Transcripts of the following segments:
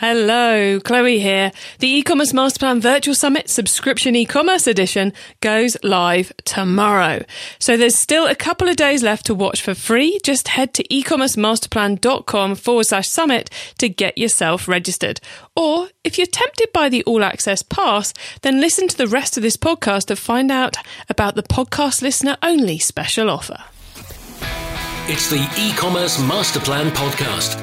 Hello, Chloe here. The e-commerce masterplan virtual summit subscription e-commerce edition goes live tomorrow. So there's still a couple of days left to watch for free. Just head to ecommercemasterplan.com/summit to get yourself registered. Or if you're tempted by the all access pass, then listen to the rest of this podcast to find out about the podcast listener only special offer. It's the e-commerce masterplan podcast.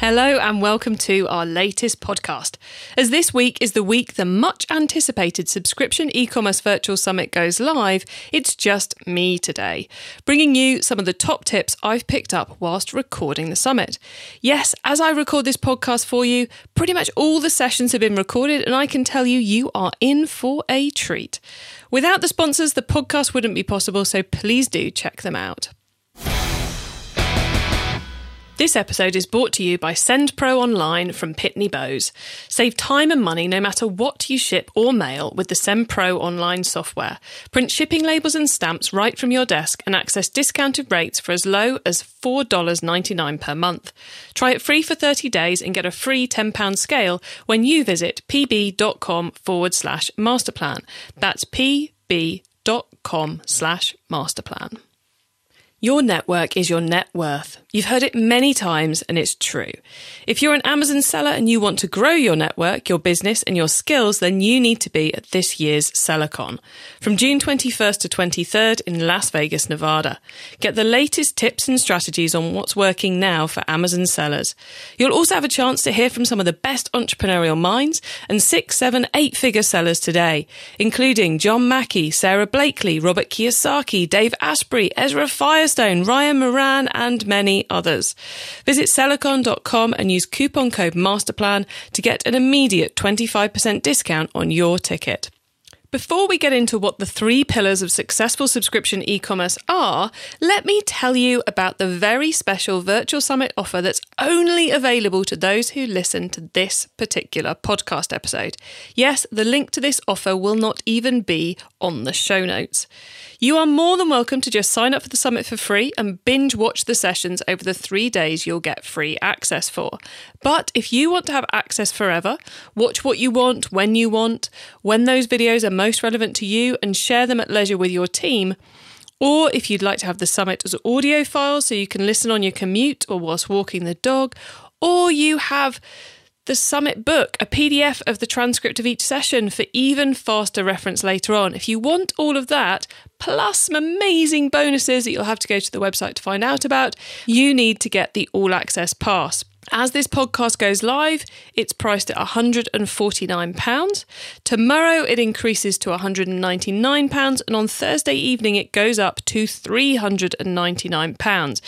Hello and welcome to our latest podcast. As this week is the week the much anticipated Subscription eCommerce Virtual Summit goes live, it's just me today, bringing you some of the top tips I've picked up whilst recording the summit. Yes, as I record this podcast for you, pretty much all the sessions have been recorded and I can tell you, you are in for a treat. Without the sponsors, the podcast wouldn't be possible, so please do check them out. This episode is brought to you by SendPro Online from Pitney Bowes. Save time and money no matter what you ship or mail with the SendPro Online software. Print shipping labels and stamps right from your desk and access discounted rates for as low as $4.99 per month. Try it free for 30 days and get a free £10 scale when you visit pb.com/masterplan. That's pb.com/masterplan. Your network is your net worth. You've heard it many times and it's true. If you're an Amazon seller and you want to grow your network, your business and your skills, then you need to be at this year's SellerCon from June 21st to 23rd in Las Vegas, Nevada. Get the latest tips and strategies on what's working now for Amazon sellers. You'll also have a chance to hear from some of the best entrepreneurial minds and 6-, 7-, 8-figure sellers today, including John Mackey, Sarah Blakely, Robert Kiyosaki, Dave Asprey, Ezra Firestone, Ryan Moran and many others. Visit sellercon.com and use coupon code MASTERPLAN to get an immediate 25% discount on your ticket. Before we get into what the 3 pillars of successful subscription e-commerce are, let me tell you about the very special virtual summit offer that's only available to those who listen to this particular podcast episode. Yes, the link to this offer will not even be on the show notes. You are more than welcome to just sign up for the summit for free and binge watch the sessions over the 3 days you'll get free access for. But if you want to have access forever, watch what you want, when those videos are most relevant to you and share them at leisure with your team, or if you'd like to have the summit as audio files so you can listen on your commute or whilst walking the dog, or you have the summit book, a PDF of the transcript of each session for even faster reference later on. If you want all of that, plus some amazing bonuses that you'll have to go to the website to find out about, you need to get the All Access Pass. As this podcast goes live, it's priced at £149. Tomorrow, it increases to £199. And on Thursday evening, it goes up to £399.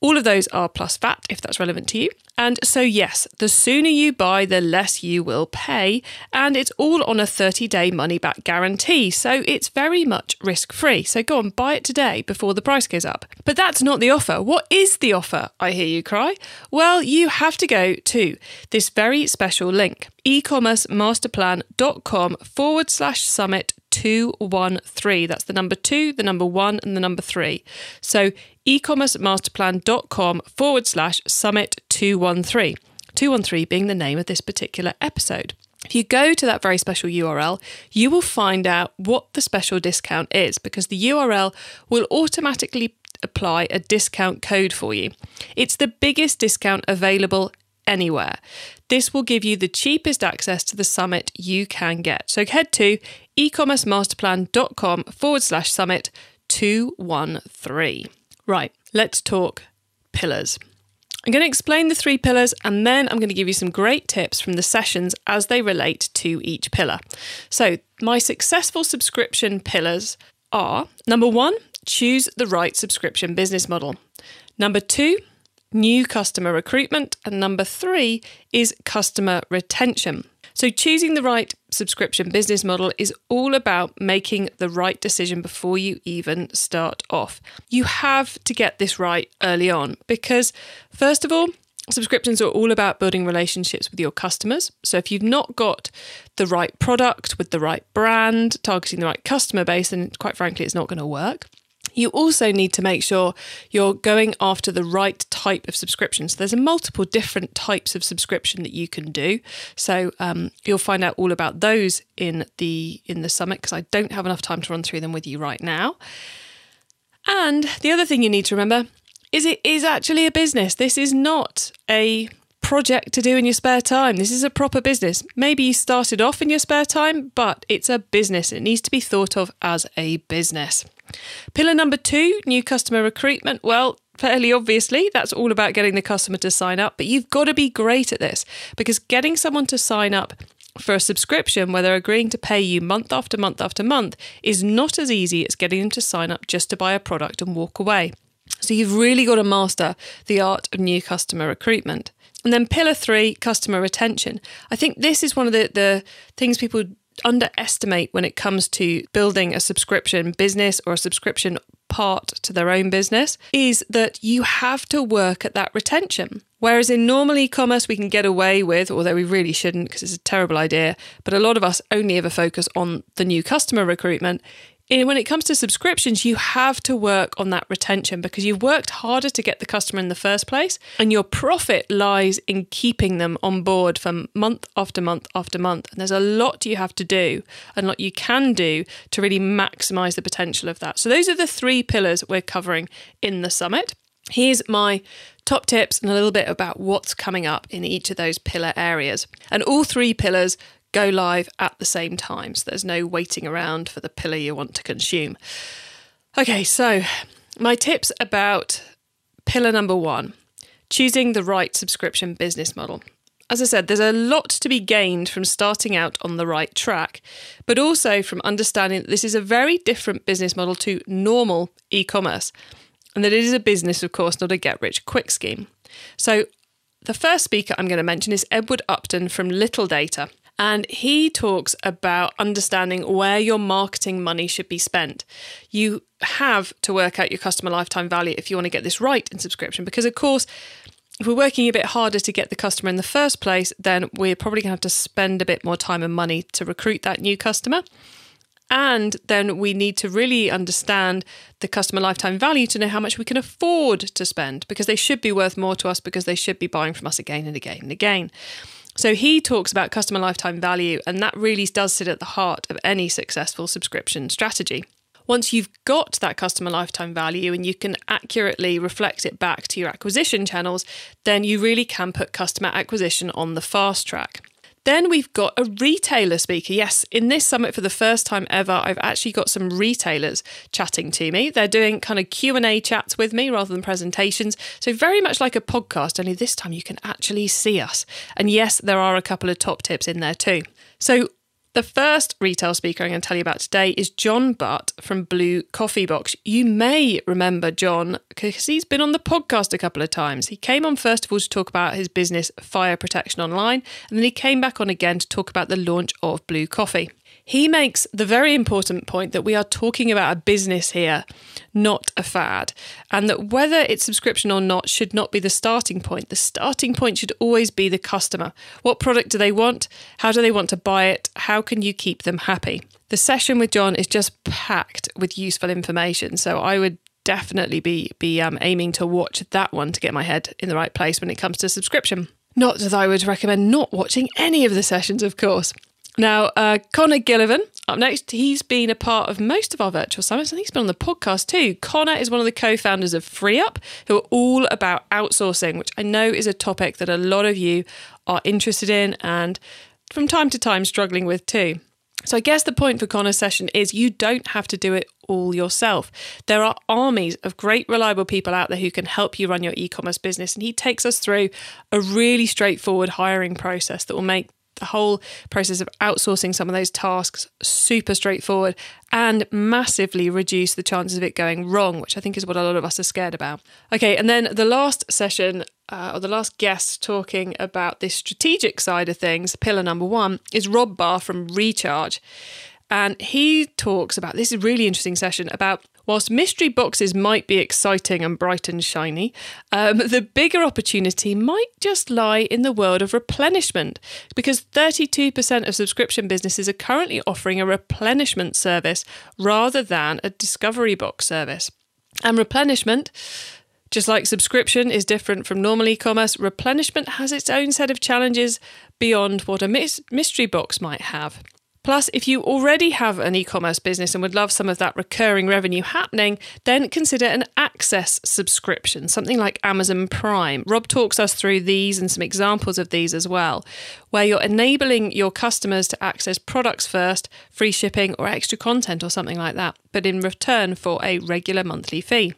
All of those are plus VAT, if that's relevant to you. And so, yes, the sooner you buy, the less you will pay. And it's all on a 30-day money-back guarantee. So it's very much risk-free. So go and buy it today before the price goes up. But that's not the offer. What is the offer, I hear you cry? Well, you have to go to this very special link, ecommercemasterplan.com/summit213. That's the number 2, the number 1 and the number 3. So ecommercemasterplan.com/summit213, 213 being the name of this particular episode. If you go to that very special URL, you will find out what the special discount is because the URL will automatically apply a discount code for you. It's the biggest discount available anywhere. This will give you the cheapest access to the summit you can get. So head to ecommercemasterplan.com/summit213. Right, let's talk pillars. I'm going to explain the 3 pillars and then I'm going to give you some great tips from the sessions as they relate to each pillar. So my successful subscription pillars are: number 1, choose the right subscription business model. Number 2, new customer recruitment. And number 3 is customer retention. So choosing the right subscription business model is all about making the right decision before you even start off. You have to get this right early on because, first of all, Subscriptions are all about building relationships with your customers. So if you've not got the right product with the right brand, targeting the right customer base, then quite frankly, it's not going to work. You also need to make sure you're going after the right type of subscription. So there's multiple different types of subscription that you can do. So you'll find out all about those in the summit, because I don't have enough time to run through them with you right now. And the other thing you need to remember is it is actually a business. This is not a project to do in your spare time. This is a proper business. Maybe you started off in your spare time, but it's a business. It needs to be thought of as a business. Pillar number 2, new customer recruitment. Well, fairly obviously, that's all about getting the customer to sign up, but you've got to be great at this, because getting someone to sign up for a subscription where they're agreeing to pay you month after month after month is not as easy as getting them to sign up just to buy a product and walk away. So you've really got to master the art of new customer recruitment. And then pillar 3, customer retention. I think this is one of the things people underestimate when it comes to building a subscription business or a subscription part to their own business, is that you have to work at that retention. Whereas in normal e-commerce, we can get away with, although we really shouldn't because it's a terrible idea, but a lot of us only ever focus on the new customer recruitment. And when it comes to subscriptions, you have to work on that retention, because you've worked harder to get the customer in the first place, and your profit lies in keeping them on board for month after month after month. And there's a lot you have to do and a lot you can do to really maximize the potential of that. So those are the 3 pillars we're covering in the summit. Here's my top tips and a little bit about what's coming up in each of those pillar areas. And all 3 pillars go live at the same time, so there's no waiting around for the pillar you want to consume. Okay, so my tips about pillar number 1, choosing the right subscription business model. As I said, there's a lot to be gained from starting out on the right track, but also from understanding that this is a very different business model to normal e-commerce, and that it is a business, of course, not a get-rich-quick scheme. So the first speaker I'm going to mention is Edward Upton from Little Data. And he talks about understanding where your marketing money should be spent. You have to work out your customer lifetime value if you want to get this right in subscription, because of course, if we're working a bit harder to get the customer in the first place, then we're probably going to have to spend a bit more time and money to recruit that new customer. And then we need to really understand the customer lifetime value to know how much we can afford to spend, because they should be worth more to us, because they should be buying from us again and again and again. So he talks about customer lifetime value, and that really does sit at the heart of any successful subscription strategy. Once you've got that customer lifetime value and you can accurately reflect it back to your acquisition channels, then you really can put customer acquisition on the fast track. Then we've got a retailer speaker. Yes, in this summit for the first time ever, I've actually got some retailers chatting to me. They're doing kind of Q&A chats with me rather than presentations. So very much like a podcast, only this time you can actually see us. And yes, there are a couple of top tips in there too. So the first retail speaker I'm going to tell you about today is John Butt from Blue Coffee Box. You may remember John because he's been on the podcast a couple of times. He came on first of all to talk about his business Fire Protection Online, and then he came back on again to talk about the launch of Blue Coffee. He makes the very important point that we are talking about a business here, not a fad, and that whether it's subscription or not should not be the starting point. The starting point should always be the customer. What product do they want? How do they want to buy it? How can you keep them happy? The session with John is just packed with useful information, so I would definitely be aiming to watch that one to get my head in the right place when it comes to subscription. Not that I would recommend not watching any of the sessions, of course. Now, Connor Gillivan, up next, he's been a part of most of our virtual summits, and he's been on the podcast too. Connor is one of the co-founders of FreeUp, who are all about outsourcing, which I know is a topic that a lot of you are interested in and from time to time struggling with too. So I guess the point for Connor's session is you don't have to do it all yourself. There are armies of great, reliable people out there who can help you run your e-commerce business, and he takes us through a really straightforward hiring process that will make the whole process of outsourcing some of those tasks super straightforward and massively reduce the chances of it going wrong, which I think is what a lot of us are scared about. Okay, and then the last session or the last guest talking about this strategic side of things, pillar number 1, is Rob Barr from Recharge. And he talks about, this is a really interesting session, about Whilst mystery boxes might be exciting and bright and shiny, the bigger opportunity might just lie in the world of replenishment, because 32% of subscription businesses are currently offering a replenishment service rather than a discovery box service. And replenishment, just like subscription is different from normal e-commerce, replenishment has its own set of challenges beyond what a mystery box might have. Plus, if you already have an e-commerce business and would love some of that recurring revenue happening, then consider an access subscription, something like Amazon Prime. Rob talks us through these and some examples of these as well, where you're enabling your customers to access products first, free shipping or extra content or something like that, but in return for a regular monthly fee.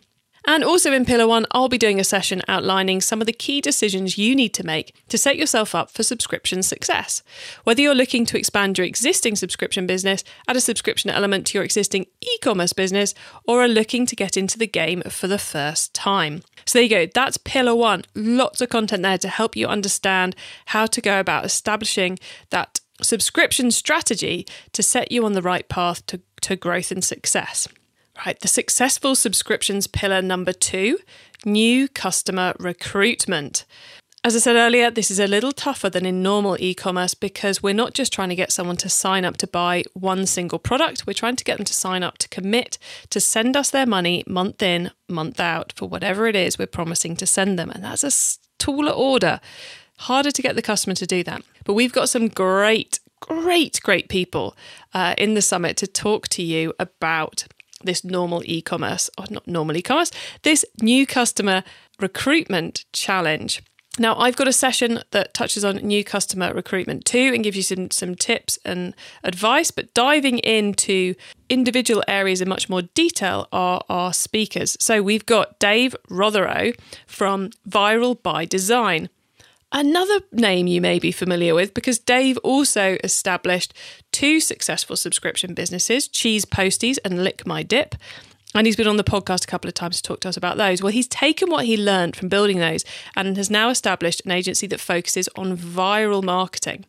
And also in Pillar 1, I'll be doing a session outlining some of the key decisions you need to make to set yourself up for subscription success. Whether you're looking to expand your existing subscription business, add a subscription element to your existing e-commerce business, or are looking to get into the game for the first time. So there you go, that's Pillar 1. Lots of content there to help you understand how to go about establishing that subscription strategy to set you on the right path to growth and success. Right, the successful subscriptions pillar number 2, new customer recruitment. As I said earlier, this is a little tougher than in normal e-commerce because we're not just trying to get someone to sign up to buy one single product. We're trying to get them to sign up, to commit, to send us their money month in, month out for whatever it is we're promising to send them. And that's a taller order. Harder to get the customer to do that. But we've got some great people in the summit to talk to you about this new customer recruitment challenge. Now, I've got a session that touches on new customer recruitment too and gives you some tips and advice, but diving into individual areas in much more detail are our speakers. So we've got Dave Rothero from Viral by Design. Another name you may be familiar with because Dave also established 2 successful subscription businesses, Cheese Posties and Lick My Dip. And he's been on the podcast a couple of times to talk to us about those. Well, he's taken what he learned from building those and has now established an agency that focuses on viral marketing.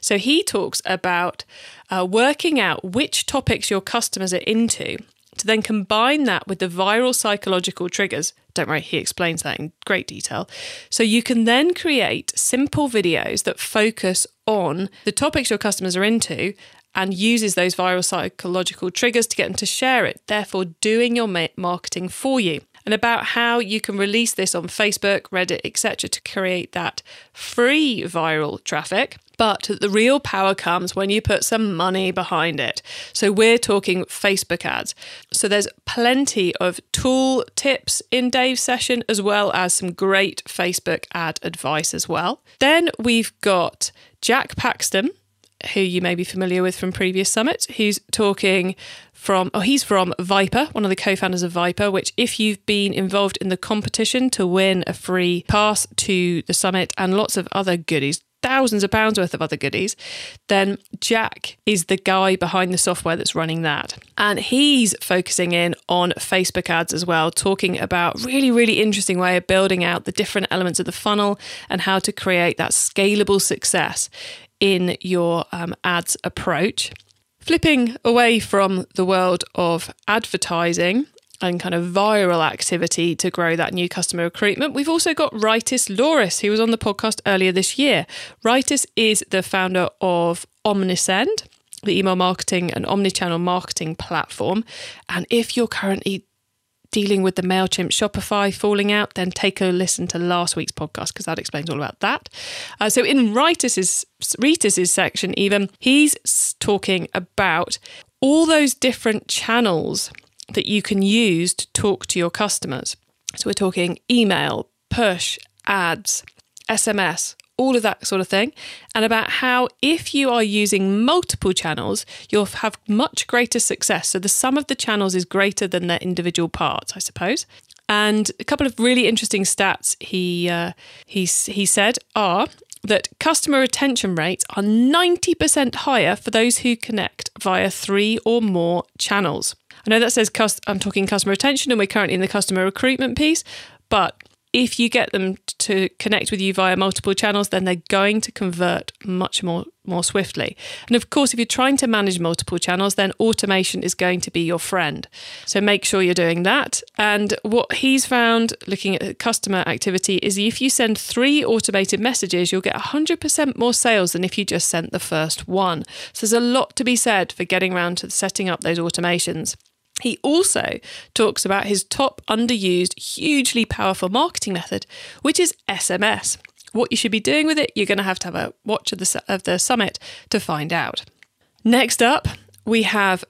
So he talks about working out which topics your customers are into to then combine that with the viral psychological triggers. Don't worry, he explains that in great detail. So you can then create simple videos that focus on the topics your customers are into and uses those viral psychological triggers to get them to share it, therefore doing your marketing for you. And about how you can release this on Facebook, Reddit, etc. to create that free viral traffic. But the real power comes when you put some money behind it. So we're talking Facebook ads. So there's plenty of tool tips in Dave's session, as well as some great Facebook ad advice as well. Then we've got Jack Paxton, who you may be familiar with from previous summits, who's talking he's from Viper, one of the co-founders of Viper, which if you've been involved in the competition to win a free pass to the summit and lots of other goodies, thousands of pounds worth of other goodies, then Jack is the guy behind the software that's running that. And he's focusing in on Facebook ads as well, talking about really, really interesting way of building out the different elements of the funnel and how to create that scalable success in your ads approach. Flipping away from the world of advertising and kind of viral activity to grow that new customer recruitment, we've also got Ritus Loris, who was on the podcast earlier this year. Ritus is the founder of Omnisend, the email marketing and omnichannel marketing platform. And if you're currently dealing with the MailChimp Shopify falling out, then take a listen to last week's podcast because that explains all about that. So in Ritus's section even, he's talking about all those different channels that you can use to talk to your customers. So we're talking email, push, ads, SMS, all of that sort of thing, and about how if you are using multiple channels, you'll have much greater success. So the sum of the channels is greater than their individual parts, I suppose. And a couple of really interesting stats he said are that customer retention rates are 90% higher for those who connect via 3 or more channels. I know that says I'm talking customer retention and we're currently in the customer recruitment piece, but if you get them to connect with you via multiple channels, then they're going to convert much more swiftly. And of course, if you're trying to manage multiple channels, then automation is going to be your friend. So make sure you're doing that. And what he's found looking at customer activity is if you send 3 automated messages, you'll get 100% more sales than if you just sent the first one. So there's a lot to be said for getting around to setting up those automations. He also talks about his top underused, hugely powerful marketing method, which is SMS. What you should be doing with it, you're going to have a watch of the summit to find out. Next up, we have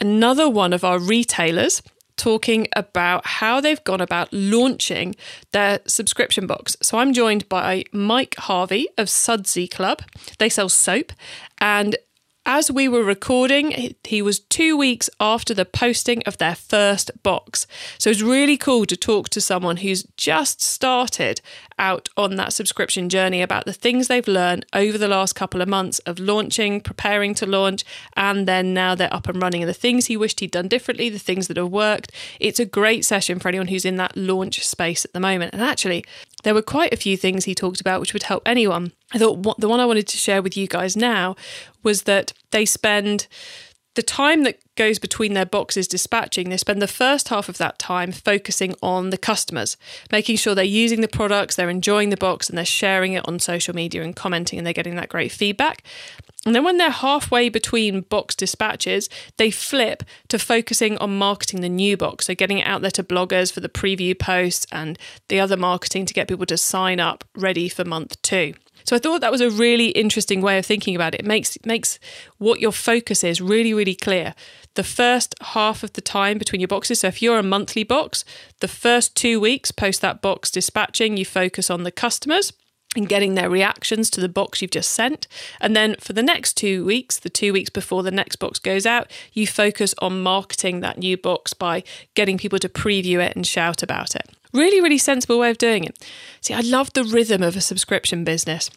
another one of our retailers talking about how they've gone about launching their subscription box. So I'm joined by Mike Harvey of Sudsy Club. They sell soap, and as we were recording, he was 2 weeks after the posting of their first box. So it's really cool to talk to someone who's just started out on that subscription journey about the things they've learned over the last couple of months of launching, preparing to launch, and then now they're up and running, and the things he wished he'd done differently, the things that have worked. It's a great session for anyone who's in that launch space at the moment. And actually, there were quite a few things he talked about which would help anyone. I thought the one I wanted to share with you guys now was that they spend the time that goes between their boxes dispatching, they spend the first half of that time focusing on the customers, making sure they're using the products, they're enjoying the box, and they're sharing it on social media and commenting, and they're getting that great feedback. And then when they're halfway between box dispatches, they flip to focusing on marketing the new box. So getting it out there to bloggers for the preview posts and the other marketing to get people to sign up ready for month 2. So I thought that was a really interesting way of thinking about it. It makes what your focus is really, really clear. The first half of the time between your boxes. So if you're a monthly box, the first 2 weeks post that box dispatching, you focus on the customers and getting their reactions to the box you've just sent. And then for the next 2 weeks, the 2 weeks before the next box goes out, you focus on marketing that new box by getting people to preview it and shout about it. Really, really sensible way of doing it. See, I love the rhythm of a subscription business.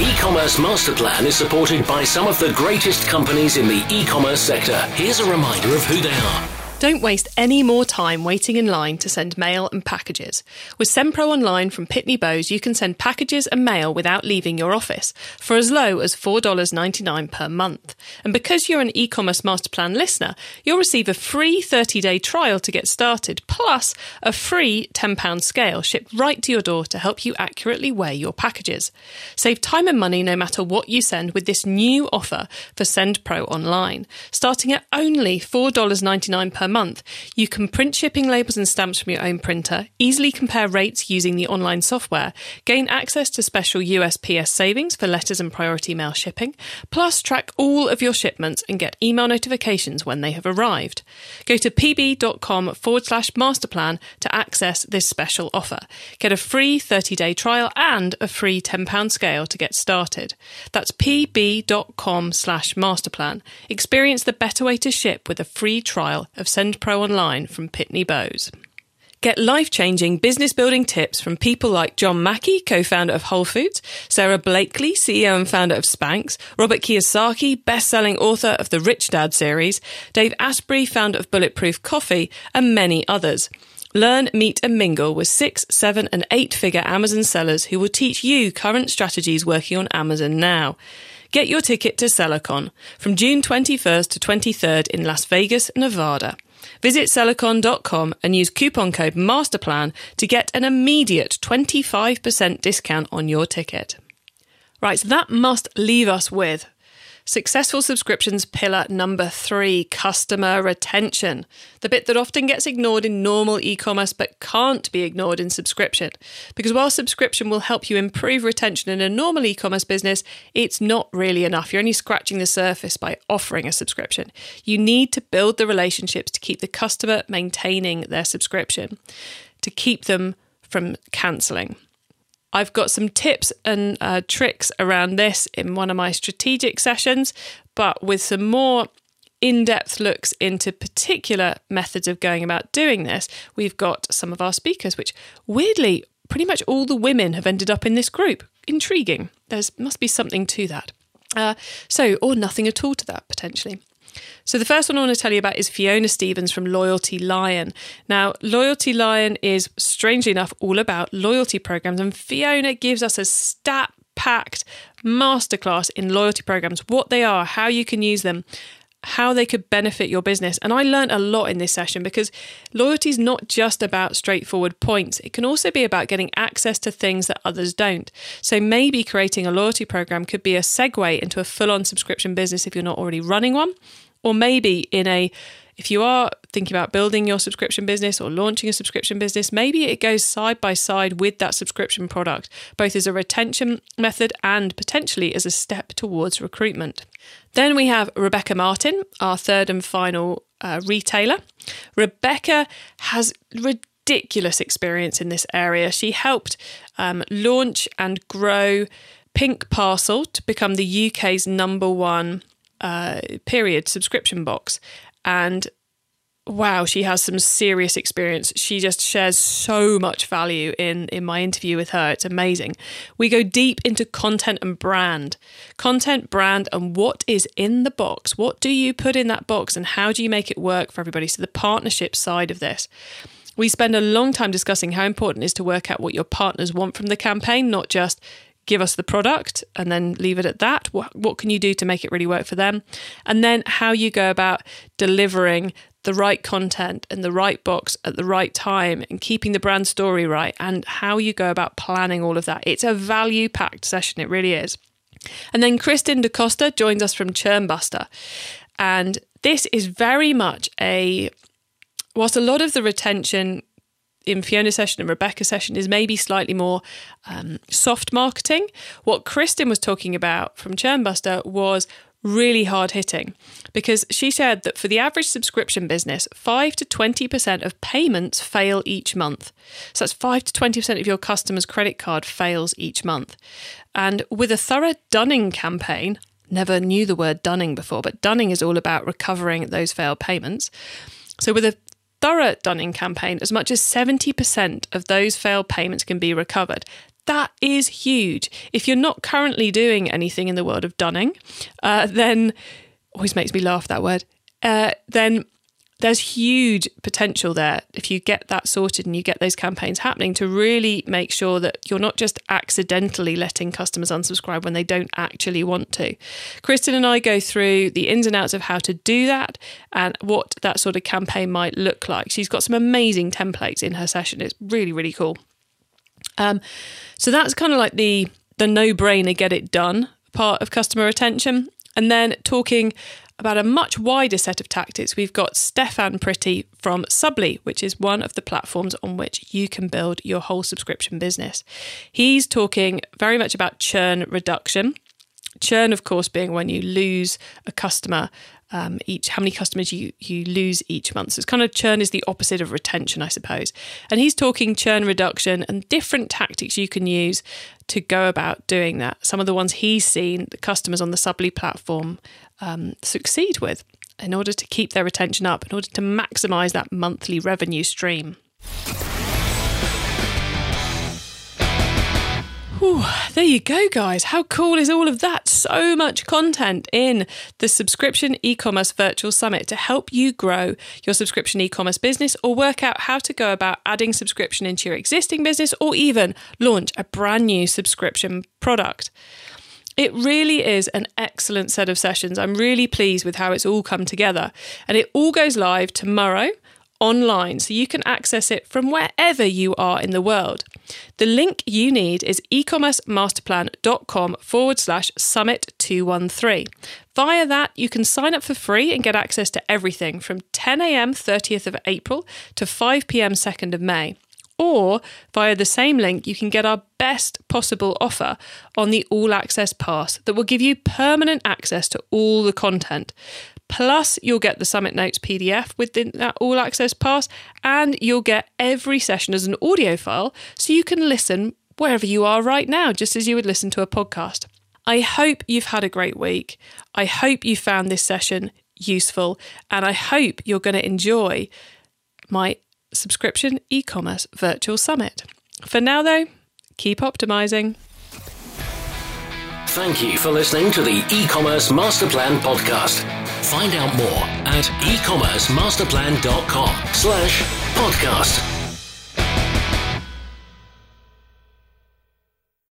E-commerce Masterplan is supported by some of the greatest companies in the e-commerce sector. Here's a reminder of who they are. Don't waste any more time waiting in line to send mail and packages. With SendPro Online from Pitney Bowes, you can send packages and mail without leaving your office for as low as $4.99 per month. And because you're an e-commerce masterplan listener, you'll receive a free 30-day trial to get started, plus a free £10 scale shipped right to your door to help you accurately weigh your packages. Save time and money no matter what you send with this new offer for SendPro Online. Starting at only $4.99 per month, you can print shipping labels and stamps from your own printer, easily compare rates using the online software, gain access to special USPS savings for letters and priority mail shipping, plus track all of your shipments and get email notifications when they have arrived. Go to pb.com/masterplan to access this special offer. Get a free 30-day trial and a free £10 scale to get started. That's pb.com/masterplan. Experience the better way to ship with a free trial of SendPro Online from Pitney Bowes. Get life-changing business-building tips from people like John Mackey, co-founder of Whole Foods, Sarah Blakely, CEO and founder of Spanx, Robert Kiyosaki, best-selling author of the Rich Dad series, Dave Asprey, founder of Bulletproof Coffee, and many others. Learn, meet and mingle with 6, 7 and 8-figure Amazon sellers who will teach you current strategies working on Amazon now. Get your ticket to SellerCon from June 21st to 23rd in Las Vegas, Nevada. Visit sellercon.com and use coupon code MASTERPLAN to get an immediate 25% discount on your ticket. Right, so that must leave us with successful subscriptions pillar number 3, customer retention. The bit that often gets ignored in normal e-commerce but can't be ignored in subscription. Because while subscription will help you improve retention in a normal e-commerce business, it's not really enough. You're only scratching the surface by offering a subscription. You need to build the relationships to keep the customer maintaining their subscription, to keep them from cancelling. I've got some tips and tricks around this in one of my strategic sessions, but with some more in-depth looks into particular methods of going about doing this, we've got some of our speakers, which weirdly, pretty much all the women have ended up in this group. Intriguing. There must be something to that. Or nothing at all to that, potentially. So the first one I want to tell you about is Fiona Stevens from Loyalty Lion. Now, Loyalty Lion is, strangely enough, all about loyalty programs, and Fiona gives us a stat-packed masterclass in loyalty programs, what they are, how you can use them, how they could benefit your business. And I learned a lot in this session because loyalty is not just about straightforward points. It can also be about getting access to things that others don't. So maybe creating a loyalty program could be a segue into a full-on subscription business if you're not already running one. Or maybe if you are thinking about building your subscription business or launching a subscription business, maybe it goes side by side with that subscription product, both as a retention method and potentially as a step towards recruitment. Then we have Rebecca Martin, our third and final retailer. Rebecca has ridiculous experience in this area. She helped launch and grow Pink Parcel to become the UK's #1 period subscription box. And wow, she has some serious experience. She just shares so much value in my interview with her. It's amazing. We go deep into content and brand. Content, brand, and what is in the box. What do you put in that box and how do you make it work for everybody? So the partnership side of this. We spend a long time discussing how important it is to work out what your partners want from the campaign, not just give us the product and then leave it at that. What can you do to make it really work for them? And then how you go about delivering the right content in the right box at the right time and keeping the brand story right and how you go about planning all of that. It's a value-packed session, it really is. And then Kristen DaCosta joins us from Churnbuster. And this is very much whilst a lot of the retention in Fiona's session and Rebecca's session is maybe slightly more soft marketing, what Kristen was talking about from Churnbuster was really hard hitting, because she shared that for the average subscription business, 5 to 20% of payments fail each month. So that's 5 to 20% of your customer's credit card fails each month. And with a thorough dunning campaign, never knew the word dunning before, but dunning is all about recovering those failed payments. So with a thorough dunning campaign, as much as 70% of those failed payments can be recovered. That is huge. If you're not currently doing anything in the world of dunning, then, always makes me laugh, that word, then there's huge potential there if you get that sorted and you get those campaigns happening to really make sure that you're not just accidentally letting customers unsubscribe when they don't actually want to. Kristen and I go through the ins and outs of how to do that and what that sort of campaign might look like. She's got some amazing templates in her session. It's really, really cool. So that's kind of like the no-brainer, get it done part of customer retention. And then talking about a much wider set of tactics, we've got Stefan Pretty from Subly, which is one of the platforms on which you can build your whole subscription business. He's talking very much about churn reduction. Churn, of course, being when you lose a customer, how many customers you lose each month. So it's kind of churn is the opposite of retention, I suppose. And he's talking churn reduction and different tactics you can use to go about doing that. Some of the ones he's seen the customers on the Subly platform succeed with in order to keep their retention up, in order to maximize that monthly revenue stream. Ooh, there you go, guys. How cool is all of that? So much content in the Subscription e-commerce Virtual Summit to help you grow your subscription e-commerce business or work out how to go about adding subscription into your existing business or even launch a brand new subscription product. It really is an excellent set of sessions. I'm really pleased with how it's all come together. And it all goes live tomorrow online, so you can access it from wherever you are in the world. The link you need is ecommercemasterplan.com/summit213. Via that, you can sign up for free and get access to everything from 10 a.m. 30th of April to 5 p.m. 2nd of May. Or via the same link, you can get our best possible offer on the All Access Pass that will give you permanent access to all the content. Plus, you'll get the Summit Notes PDF within that All Access Pass, and you'll get every session as an audio file so you can listen wherever you are right now, just as you would listen to a podcast. I hope you've had a great week. I hope you found this session useful, and I hope you're going to enjoy my Subscription e-commerce Virtual Summit. For now, though, keep optimizing. Thank you for listening to the E-Commerce Masterplan podcast. Find out more at ecommercemasterplan.com/podcast.